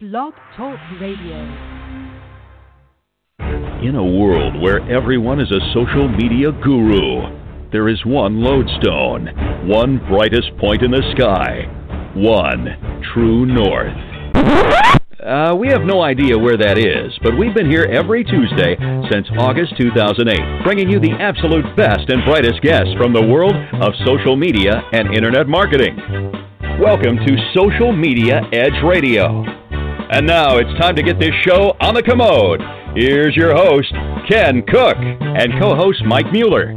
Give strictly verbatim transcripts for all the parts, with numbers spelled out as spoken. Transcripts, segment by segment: Blog Talk Radio. In a world where everyone is a social media guru, there is one lodestone, one brightest point in the sky, one true north. Uh, we have no idea where that is, but we've been here every Tuesday since August two thousand eight, bringing you the absolute best and brightest guests from the world of social media and internet marketing. Welcome to Social Media Edge Radio. And now it's time to get this show on the commode. Here's your host, Ken Cook, and co-host Mike Mueller.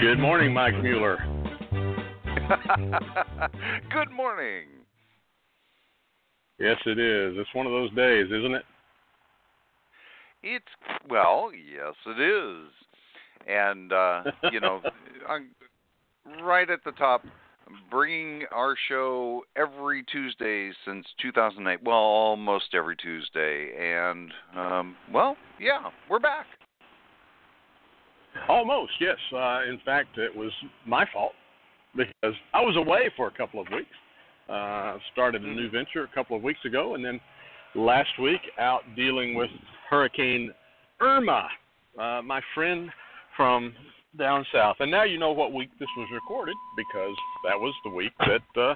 Good morning, Mike Mueller. Good morning. Yes, it is. It's one of those days, isn't it? It's, well, yes, it is. And, uh, you know, I'm right at the top, bringing our show every Tuesday since two thousand eight. Well, almost every Tuesday. And, um, well, yeah, we're back. Almost, yes. Uh, in fact, it was my fault because I was away for a couple of weeks. Uh, started a new venture a couple of weeks ago, and then last week out dealing with Hurricane Irma, uh, my friend from down south. And now you know what week this was recorded, because that was the week that uh,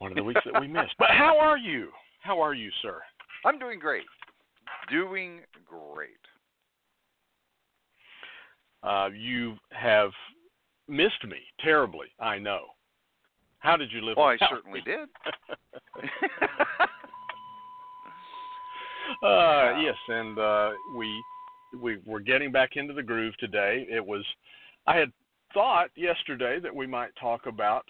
one of the weeks that we missed. But how are you? How are you, sir? I'm doing great. Doing great. Uh, you have missed me terribly, I know. How did you live? Oh, well, I certainly did. uh, yes, and uh, we... We were getting back into the groove today. It was, I had thought yesterday that we might talk about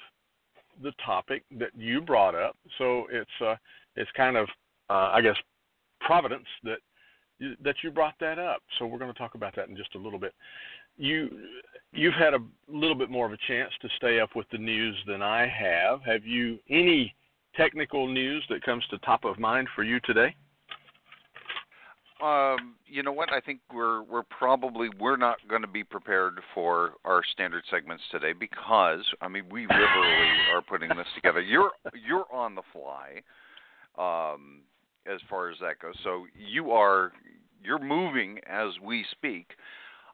the topic that you brought up. So it's uh, it's kind of, uh, I guess, providence that you, that you brought that up. So we're going to talk about that in just a little bit. You you've had a little bit more of a chance to stay up with the news than I have. Have you any technical news that comes to top of mind for you today? Um, you know what? I think we're we're probably we're not going to be prepared for our standard segments today because I mean we literally are putting this together. You're you're on the fly, um, as far as that goes. So you are you're moving as we speak.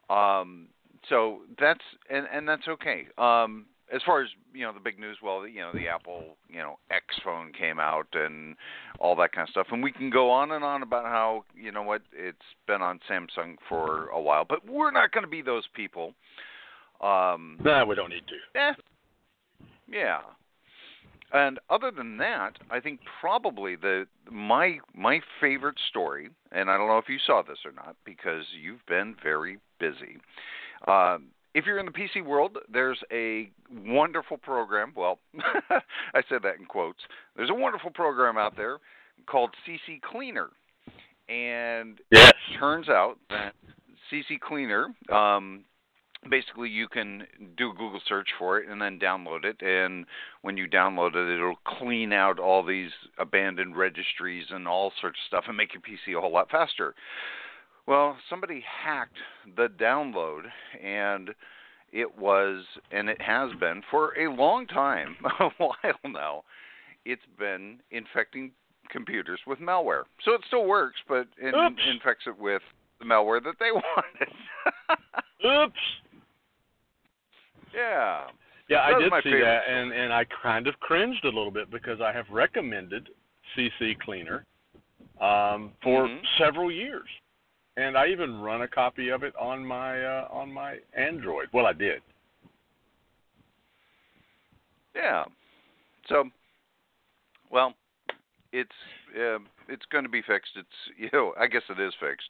Um, so that's and, and that's okay. Um, as far as you know, the big news. Well, you know, the Apple you know X phone came out and all that kind of stuff, and we can go on and on about how, you know what, it's been on Samsung for a while, but we're not going to be those people. Um, nah, we don't need to. Eh, yeah. And other than that, I think probably the my my favorite story, and I don't know if you saw this or not because you've been very busy. Uh, if you're in the P C world, there's a wonderful program. Well, I said that in quotes. There's a wonderful program out there called C C Cleaner. And yes. It turns out that C C Cleaner, um, basically you can do a Google search for it and then download it. And when you download it, it'll clean out all these abandoned registries and all sorts of stuff and make your P C a whole lot faster. Well, somebody hacked the download, and it was, and it has been for a long time, a while now, it's been infecting computers with malware. So it still works, but it Oops. infects it with the malware that they wanted. Oops. Yeah. Yeah, that I did see that, and, and I kind of cringed a little bit because I have recommended C C Cleaner um, for mm-hmm. several years. And I even run a copy of it on my uh, on my Android. Well, I did. Yeah. So, well, it's uh, it's going to be fixed. It's you know, I guess it is fixed.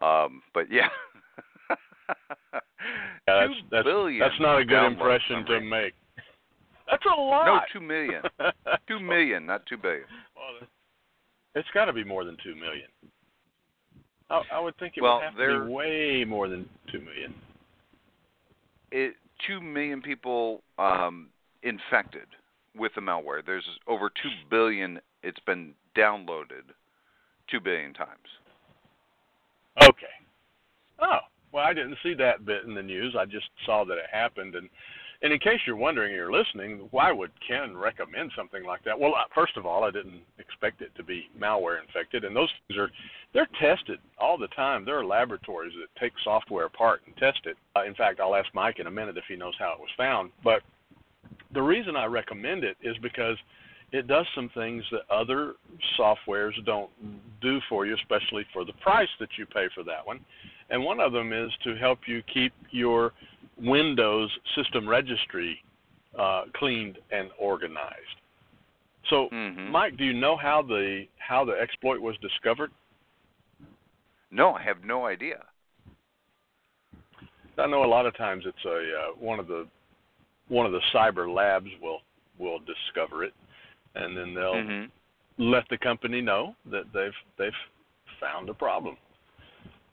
Um, but yeah. yeah that's, that's, that's not a good impression to make. That's a lot. No, two million. two million, not two billion. Well, it's got to be more than two million. I, I would think it well, would have to be way more than two million. It, two million people um, infected with the malware. There's over two billion. It's been downloaded two billion times. Okay. Oh well, I didn't see that bit in the news. I just saw that it happened, and And in case you're wondering, you're listening, why would Ken recommend something like that? Well, first of all, I didn't expect it to be malware infected, and those things are, they're tested all the time. There are laboratories that take software apart and test it. Uh, in fact, I'll ask Mike in a minute if he knows how it was found. But the reason I recommend it is because it does some things that other softwares don't do for you, especially for the price that you pay for that one. And one of them is to help you keep your Windows system registry uh, cleaned and organized. So, mm-hmm. Mike, do you know how the how the exploit was discovered? No, I have no idea. I know a lot of times it's a uh, one of the one of the cyber labs will will discover it, and then they'll mm-hmm. let the company know that they've they've found a problem.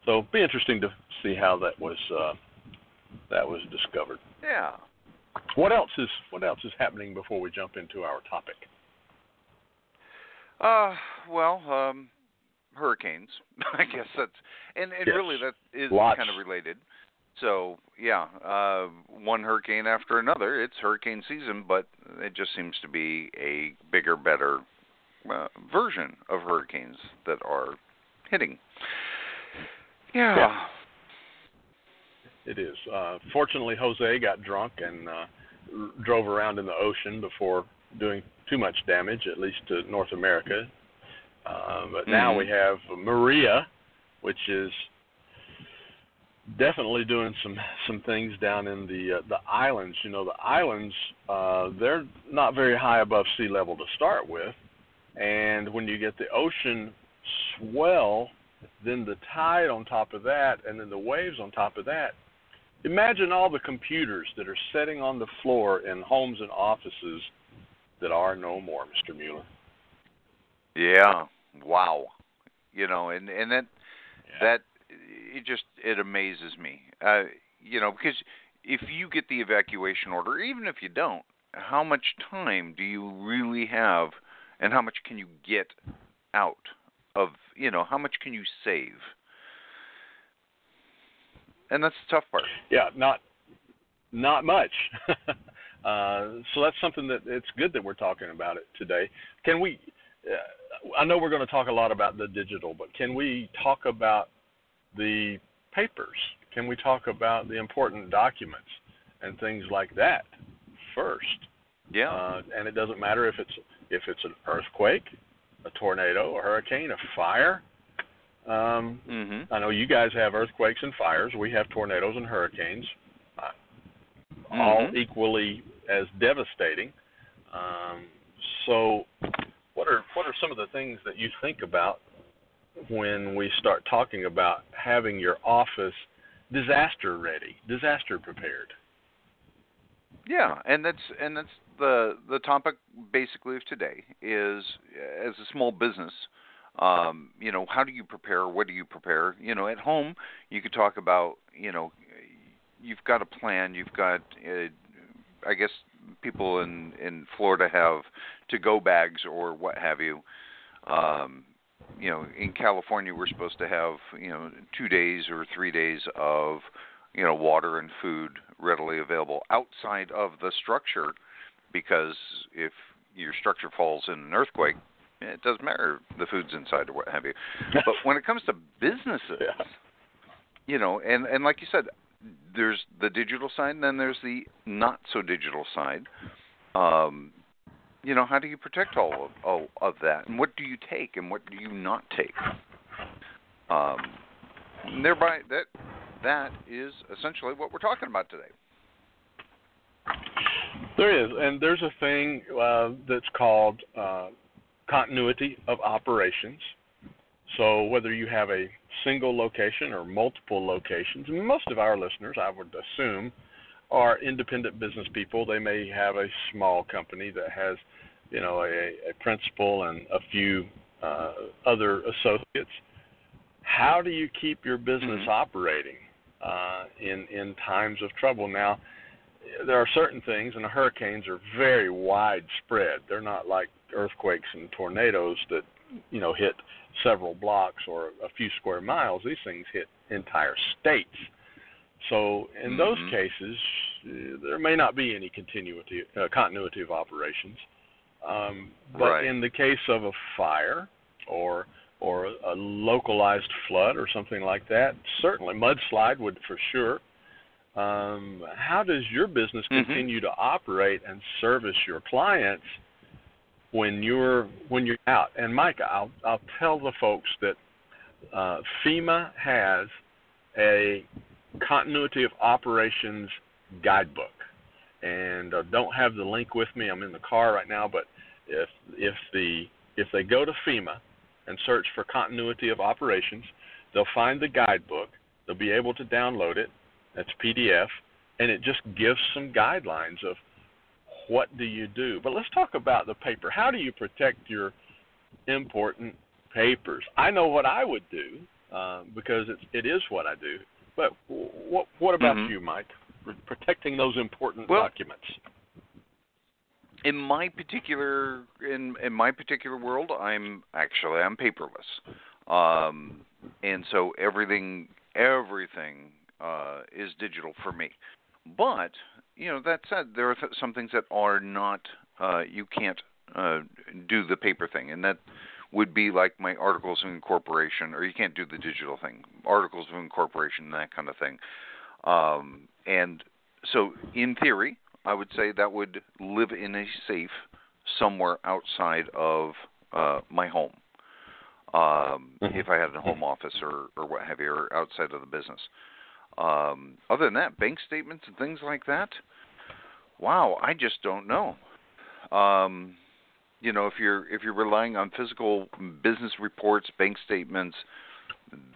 So it'll be interesting to see how that was uh, that was discovered. Yeah. What else is what else is happening before we jump into our topic? Uh, well, um, hurricanes. I guess that's and, and yes. really that is Lots. kind of related. So yeah, uh, one hurricane after another. It's hurricane season, but it just seems to be a bigger, better uh, version of hurricanes that are hitting. Yeah. yeah, it is. Uh, fortunately, Jose got drunk and uh, r- drove around in the ocean before doing too much damage, at least to North America. Uh, but mm-hmm. now we have Maria, which is definitely doing some, some things down in the uh, the islands. You know, the islands, uh, they're not very high above sea level to start with. And when you get the ocean swell, then the tide on top of that, and then the waves on top of that. Imagine all the computers that are sitting on the floor in homes and offices that are no more, Mister Mueller. Yeah, wow. You know, and, and that, yeah. that it just, it amazes me. Uh, you know, because if you get the evacuation order, even if you don't, how much time do you really have, and how much can you get out of, you know, how much can you save? And that's the tough part. Yeah, not not much. uh, so that's something that it's good that we're talking about it today. Can we, uh, I know we're going to talk a lot about the digital, but can we talk about the papers? Can we talk about the important documents and things like that first? Yeah. Uh, and it doesn't matter if it's if it's an earthquake, a tornado, a hurricane, a fire. Um, mm-hmm. I know you guys have earthquakes and fires. We have tornadoes and hurricanes, uh, mm-hmm. all equally as devastating. Um, so what are what are some of the things that you think about when we start talking about having your office disaster ready, disaster prepared? Yeah, and that's and that's the the topic basically of today is as a small business, um, you know, how do you prepare? What do you prepare? You know, at home you could talk about, you know, you've got a plan. You've got, uh, I guess, people in, in Florida have to-go bags or what have you. Um, you know, in California we're supposed to have, you know, two days or three days of, you know, water and food readily available outside of the structure, because if your structure falls in an earthquake, it doesn't matter if the food's inside or what have you. But when it comes to businesses, yeah. you know, and, and like you said, there's the digital side, and then there's the not-so-digital side. Um, you know, how do you protect all of, all of that? And what do you take, and what do you not take? Um, and thereby, that that is essentially what we're talking about today. There is, and there's a thing uh, that's called uh, continuity of operations. So whether you have a single location or multiple locations, and most of our listeners, I would assume, are independent business people. They may have a small company that has, you know, a, a principal and a few uh, other associates. How do you keep your business mm-hmm. operating uh, in in times of trouble? Now, there are certain things, and the hurricanes are very widespread. They're not like earthquakes and tornadoes that, you know, hit several blocks or a few square miles. These things hit entire states. So in mm-hmm. those cases, there may not be any continuity, uh, continuity of operations. Um, but right. in the case of a fire or or a localized flood or something like that, certainly mudslide would for sure. Um, how does your business continue mm-hmm. to operate and service your clients when you're when you're out? And Mike, I'll I'll tell the folks that uh, FEMA has a continuity of operations guidebook, and I uh, don't have the link with me. I'm in the car right now, but if if the if they go to FEMA and search for continuity of operations, they'll find the guidebook. They'll be able to download it. That's P D F, and it just gives some guidelines of what do you do. But let's talk about the paper. How do you protect your important papers? I know what I would do uh, because it's, it is what I do. But what, what about mm-hmm. you, Mike, protecting those important well, documents? In my particular in in my particular world, I'm actually I'm paperless, um, and so everything everything. Uh, is digital for me. But, you know, that said, there are th- some things that are not, uh, you can't uh, do the paper thing. And that would be like my articles of incorporation, or you can't do the digital thing, articles of incorporation, that kind of thing. Um, and so, in theory, I would say that would live in a safe somewhere outside of uh, my home, um, if I had a home office or, or what have you, or outside of the business. Um, other than that, bank statements and things like that, wow, I just don't know. Um, you know, if you're if you're relying on physical business reports, bank statements,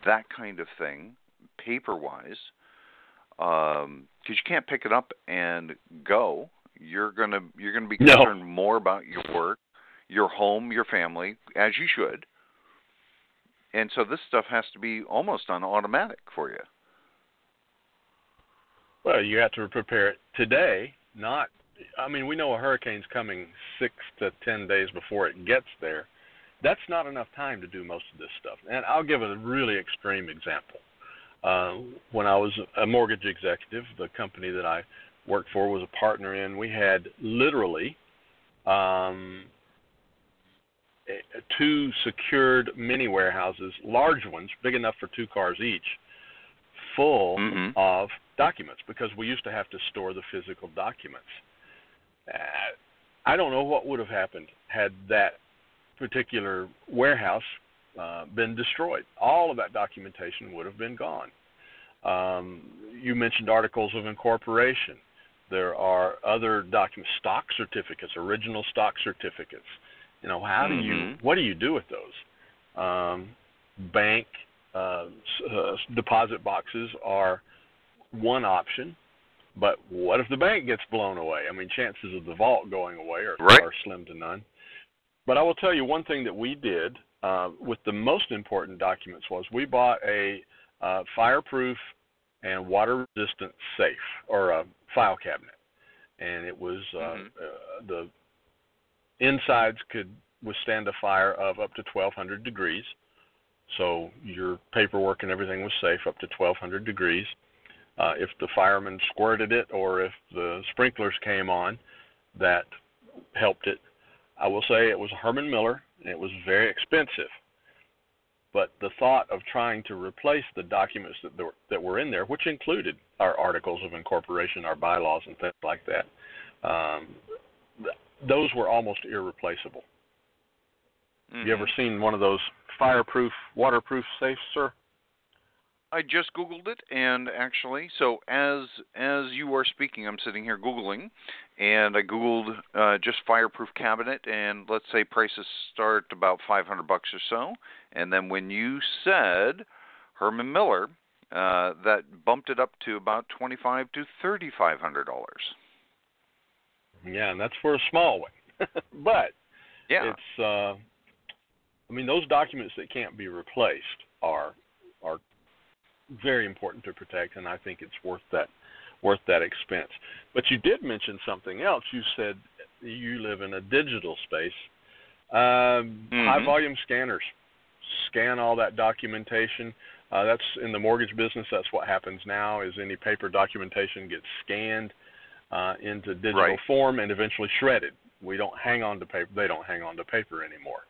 that kind of thing, paper-wise, um, 'cause you can't pick it up and go. You're gonna you're gonna be concerned no. more about your work, your home, your family, as you should. And so this stuff has to be almost on automatic for you. Well, you have to prepare it today, not, I mean, we know a hurricane's coming six to ten days before it gets there. That's not enough time to do most of this stuff. And I'll give a really extreme example. Uh, when I was a mortgage executive, the company that I worked for was a partner in, we had literally um, two secured mini warehouses, large ones, big enough for two cars each, full mm-hmm. of documents, because we used to have to store the physical documents. Uh, I don't know what would have happened had that particular warehouse uh, been destroyed. All of that documentation would have been gone. Um, you mentioned articles of incorporation. There are other documents, stock certificates, original stock certificates. You know, how mm-hmm. do you, what do you do with those? Um, bank uh, uh, deposit boxes are one option, but what if the bank gets blown away? I mean, chances of the vault going away are, right. are slim to none. But I will tell you one thing that we did uh, with the most important documents was we bought a uh, fireproof and water-resistant safe, or a file cabinet. And it was, uh, mm-hmm. uh, the insides could withstand a fire of up to twelve hundred degrees. So your paperwork and everything was safe up to twelve hundred degrees. Uh, if the firemen squirted it or if the sprinklers came on, that helped it. I will say it was Herman Miller, and it was very expensive. But the thought of trying to replace the documents that were, that were in there, which included our articles of incorporation, our bylaws, and things like that, um, th- those were almost irreplaceable. Mm-hmm. You ever seen one of those fireproof, waterproof safes, sir? I just Googled it, and actually, so as as you are speaking, I'm sitting here Googling, and I Googled uh, just fireproof cabinet, and let's say prices start about five hundred bucks or so, and then when you said Herman Miller, uh, that bumped it up to about twenty-five hundred to thirty-five hundred dollars. Yeah, and that's for a small one. But yeah. it's, uh, I mean, those documents that can't be replaced are are. very important to protect, and I think it's worth that worth that expense. But you did mention something else. You said you live in a digital space. Um, mm-hmm. High volume scanners scan all that documentation. Uh, that's in the mortgage business. That's what happens now is any paper documentation gets scanned uh, into digital right. form and eventually shredded. We don't hang on to paper. They don't hang on to paper anymore.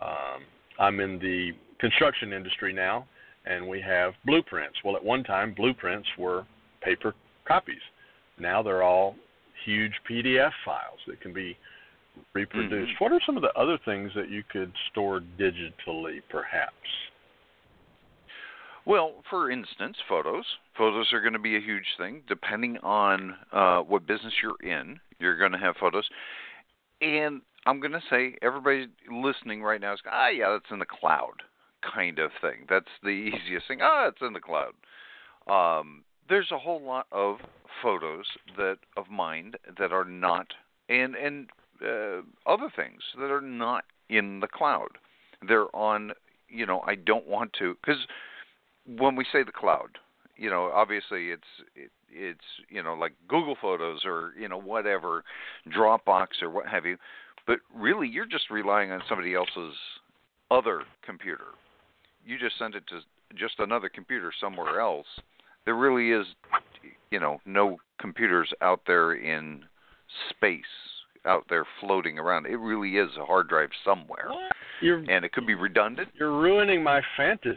Um, I'm in the construction industry now, and we have blueprints. Well, at one time, blueprints were paper copies. Now they're all huge P D F files that can be reproduced. Mm-hmm. What are some of the other things that you could store digitally, perhaps? Well, for instance, photos. Photos are going to be a huge thing. Depending on uh, what business you're in, you're going to have photos. And I'm going to say everybody listening right now is, ah, yeah, that's in the cloud kind of thing. That's the easiest thing. Ah, it's in the cloud. Um, there's a whole lot of photos that of mine that are not, and, and uh, other things that are not in the cloud. They're on, you know, I don't want to, because when we say the cloud, you know, obviously it's it, it's you know like Google Photos or you know whatever, Dropbox or what have you, but really you're just relying on somebody else's other computer. You just send it to just another computer somewhere else. There really is, you know, no computers out there in space out there floating around. It really is a hard drive somewhere, you're, and it could be redundant. You're ruining my fantasy.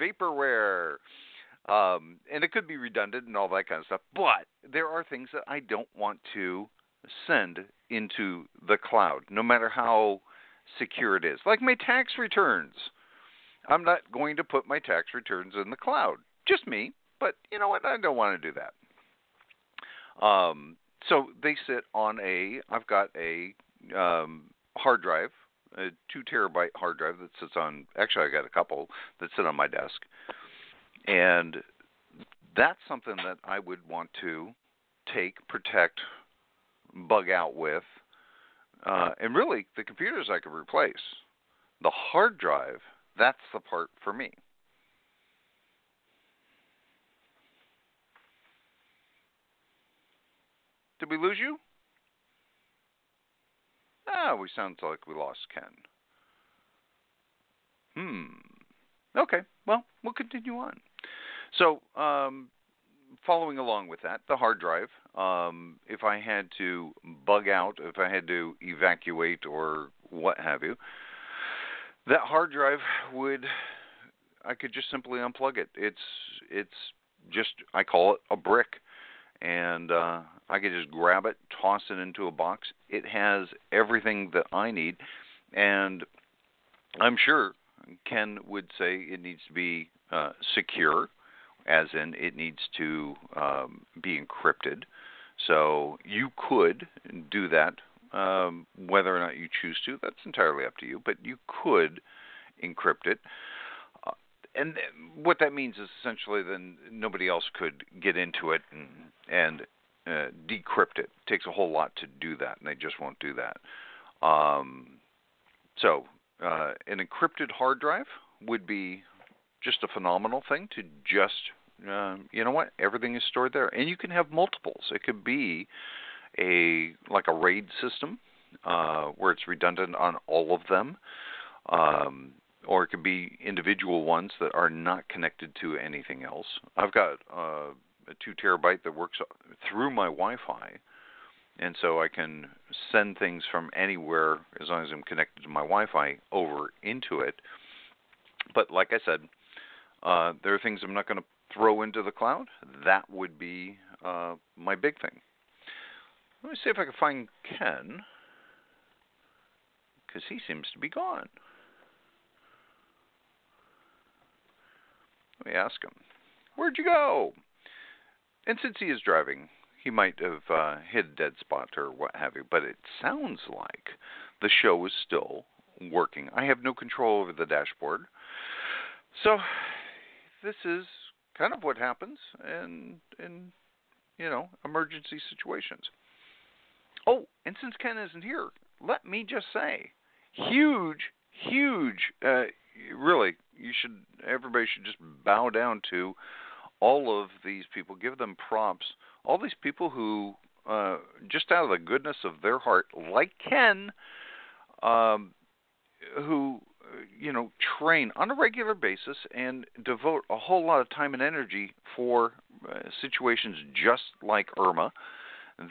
Vaporware, um, and it could be redundant and all that kind of stuff, but there are things that I don't want to send into the cloud, no matter how secure it is. Like my tax returns, I'm not going to put my tax returns in the cloud. Just me, but you know what? I don't want to do that. Um, so they sit on a. I've got a um, hard drive. A two terabyte hard drive that sits on, actually I got a couple that sit on my desk. And that's something that I would want to take, protect, bug out with. Uh, and really, the computers I could replace. The hard drive, that's the part for me. Did we lose you? Ah, we sound like we lost Ken. Hmm. Okay, well, we'll continue on. So, um, following along with that, the hard drive, um, if I had to bug out, if I had to evacuate or what have you, that hard drive would, I could just simply unplug it. It's, it's just, I call it a brick. And uh, I could just grab it, toss it into a box. It has everything that I need. And I'm sure Ken would say it needs to be uh, secure, as in it needs to um, be encrypted. So you could do that, um, whether or not you choose to. That's entirely up to you. But you could encrypt it. Uh, and what that means is essentially then nobody else could get into it and, and uh, decrypt it. It takes a whole lot to do that, and they just won't do that. Um, so uh, an encrypted hard drive would be just a phenomenal thing to just, uh, you know what, everything is stored there. And you can have multiples. It could be a like a RAID system uh, where it's redundant on all of them. Um Or it could be individual ones that are not connected to anything else. I've got uh, a two terabyte that works through my Wi-Fi, and so I can send things from anywhere as long as I'm connected to my Wi-Fi over into it. But like I said, uh, there are things I'm not going to throw into the cloud. That would be uh, my big thing. Let me see if I can find Ken, because he seems to be gone. Let me ask him, where'd you go? And since he is driving, he might have uh, hit a dead spot or what have you, but it sounds like the show is still working. I have no control over the dashboard. So this is kind of what happens in, in you know, emergency situations. Oh, and since Ken isn't here, let me just say, huge, huge, uh, really, you should. Everybody should just bow down to all of these people. Give them props. All these people who, uh, just out of the goodness of their heart, like Ken, um, who, you know, train on a regular basis and devote a whole lot of time and energy for uh, situations just like Irma,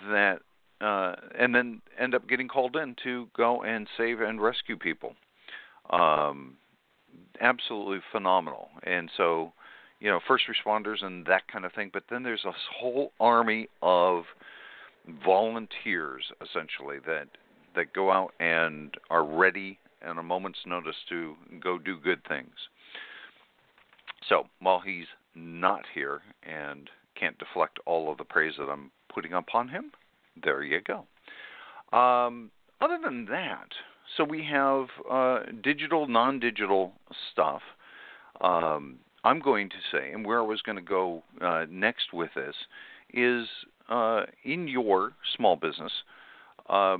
that uh, and then end up getting called in to go and save and rescue people. Um, absolutely phenomenal. And so, you know, first responders and that kind of thing. But then there's a whole army of volunteers, essentially, that that go out and are ready at a moment's notice to go do good things. So while he's not here and can't deflect all of the praise that I'm putting upon him, there you go. Um, other than that, so we have uh, digital, non-digital stuff. Um, I'm going to say, and where I was going to go uh, next with this, is uh, in your small business, uh,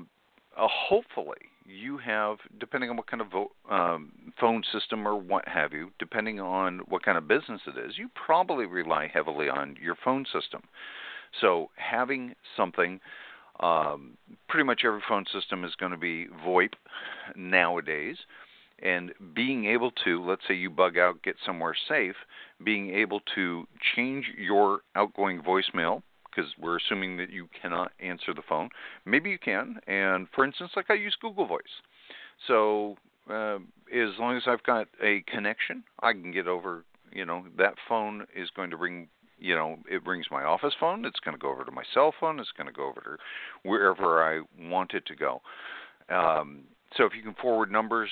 uh, hopefully you have, depending on what kind of vo- um, phone system or what have you, depending on what kind of business it is, you probably rely heavily on your phone system. So having something, um, pretty much every phone system is going to be VoIP nowadays, and being able to, let's say you bug out, get somewhere safe, being able to change your outgoing voicemail, because we're assuming that you cannot answer the phone. Maybe you can, and for instance, like I use Google Voice. So uh, as long as I've got a connection, I can get over, you know, that phone is going to ring. You know, it rings my office phone. It's going to go over to my cell phone. It's going to go over to wherever I want it to go. Um, so if you can forward numbers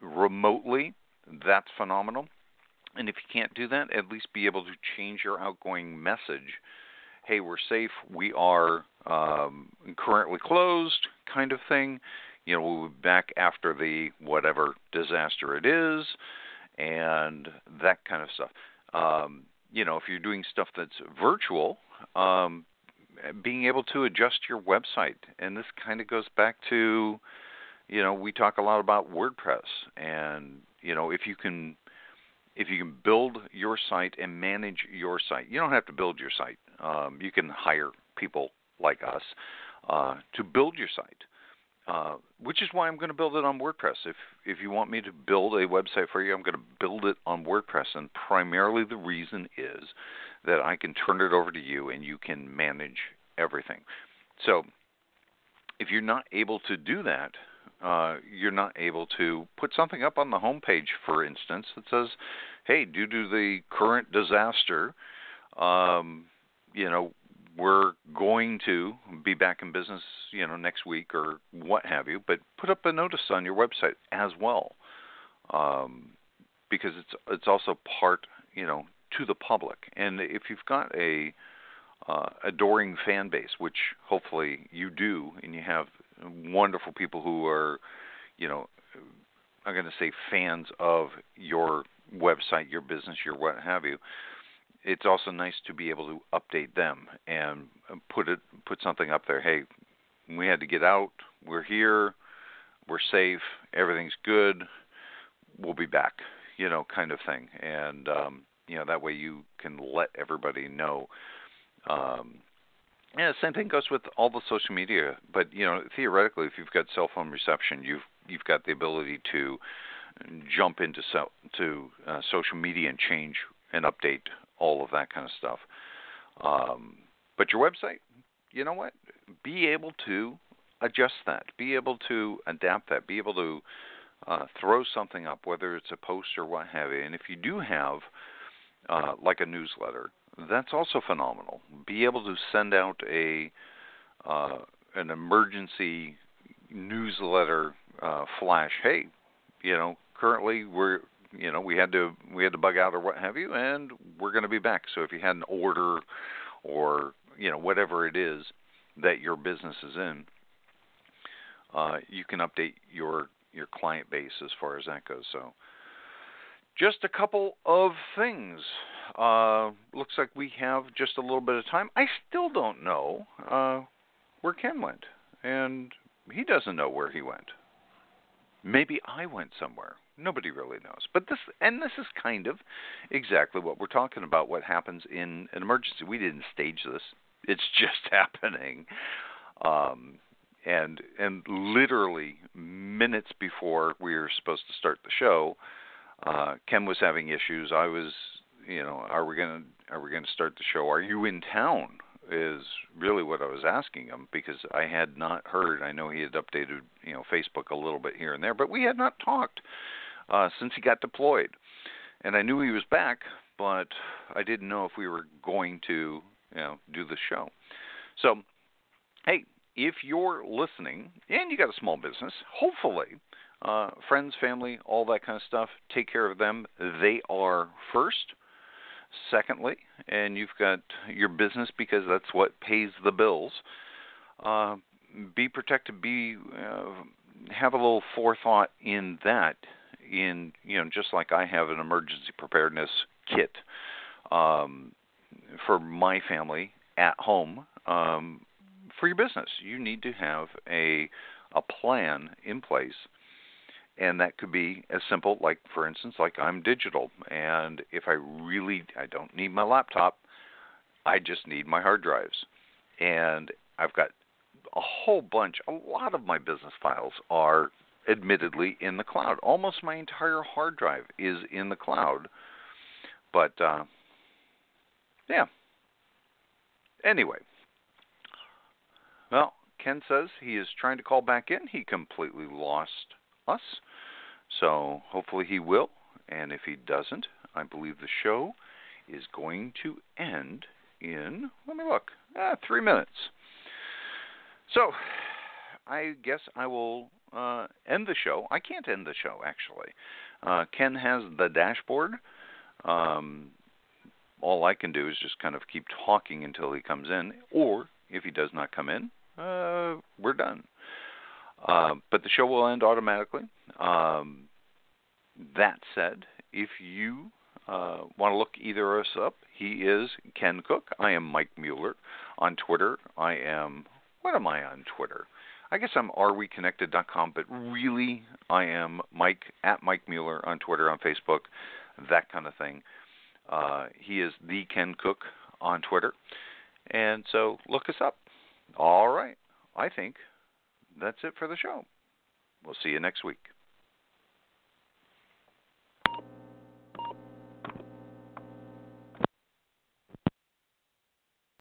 remotely, that's phenomenal. And if you can't do that, at least be able to change your outgoing message. Hey, we're safe. We are um, currently closed, kind of thing. You know, we'll be back after the whatever disaster it is, and that kind of stuff. Um, you know, if you're doing stuff that's virtual, um, being able to adjust your website. And this kind of goes back to, you know, we talk a lot about WordPress. And, you know, if you can if you can build your site and manage your site, you don't have to build your site. Um, you can hire people like us uh, to build your site, uh, which is why I'm going to build it on WordPress. If if you want me to build a website for you, I'm going to build it on WordPress. And primarily the reason is that I can turn it over to you and you can manage everything. So if you're not able to do that, uh, you're not able to put something up on the homepage, for instance, that says, hey, due to the current disaster, um, you know, we're going to be back in business, you know, next week or what have you, but put up a notice on your website as well, um, because it's it's also part, you know, to the public. And if you've got a uh, adoring fan base, which hopefully you do, and you have wonderful people who are, you know, I'm going to say fans of your website, your business, your what have you, it's also nice to be able to update them and put it put something up there. Hey, we had to get out. We're here. We're safe. Everything's good. We'll be back, you know, kind of thing. And, um, you know, that way you can let everybody know. Um, yeah, the same thing goes with all the social media. But, you know, theoretically, if you've got cell phone reception, you've you've got the ability to jump into so, to uh, social media and change and update all of that kind of stuff. Um, but your website, you know what? Be able to adjust that. Be able to adapt that. Be able to uh, throw something up, whether it's a post or what have you. And if you do have, uh, like a newsletter, that's also phenomenal. Be able to send out a uh, an emergency newsletter uh, flash. Hey, you know, currently we're You know, we had to we had to bug out or what have you, and we're going to be back. So if you had an order or, you know, whatever it is that your business is in, uh, you can update your, your client base as far as that goes. So just a couple of things. Uh, looks like we have just a little bit of time. I still don't know uh, where Ken went, and he doesn't know where he went. Maybe I went somewhere. Nobody really knows. But this, and this is kind of exactly what we're talking about, what happens in an emergency. We didn't stage this. It's just happening. Um, And and literally minutes before we were supposed to start the show, uh, Ken was having issues. I was, you know, are we gonna are we gonna start the show? Are you in town? Is really what I was asking him, because I had not heard. I know he had updated, you know, Facebook a little bit here and there, but we had not talked uh, since he got deployed. And I knew he was back, but I didn't know if we were going to, you know, do the show. So, hey. If you're listening, and you got a small business, hopefully, uh, friends, family, all that kind of stuff, take care of them. They are first. Secondly, and you've got your business because that's what pays the bills. Uh, be protected. Be uh, have a little forethought in that. In you know, just like I have an emergency preparedness kit um, for my family at home. Um, For your business, you need to have a a plan in place, and that could be as simple, like for instance, like I'm digital, and if I really I don't need my laptop, I just need my hard drives, and I've got a whole bunch. A lot of my business files are admittedly in the cloud. Almost my entire hard drive is in the cloud, but uh, yeah. Anyway. Well, Ken says he is trying to call back in. He completely lost us, so hopefully he will. And if he doesn't, I believe the show is going to end in, let me look, ah, three minutes. So I guess I will uh, end the show. I can't end the show, actually. Uh, Ken has the dashboard. Um, all I can do is just kind of keep talking until he comes in, or if he does not come in, Uh, we're done. Uh, but the show will end automatically. Um, that said, if you uh, want to look either of us up, he is Ken Cook. I am Mike Mueller on Twitter. I am, what am I on Twitter? I guess I'm are we connected dot com, but really I am Mike, at Mike Mueller on Twitter, on Facebook, that kind of thing. Uh, he is the Ken Cook on Twitter. And so look us up. All right. I think that's it for the show. We'll see you next week.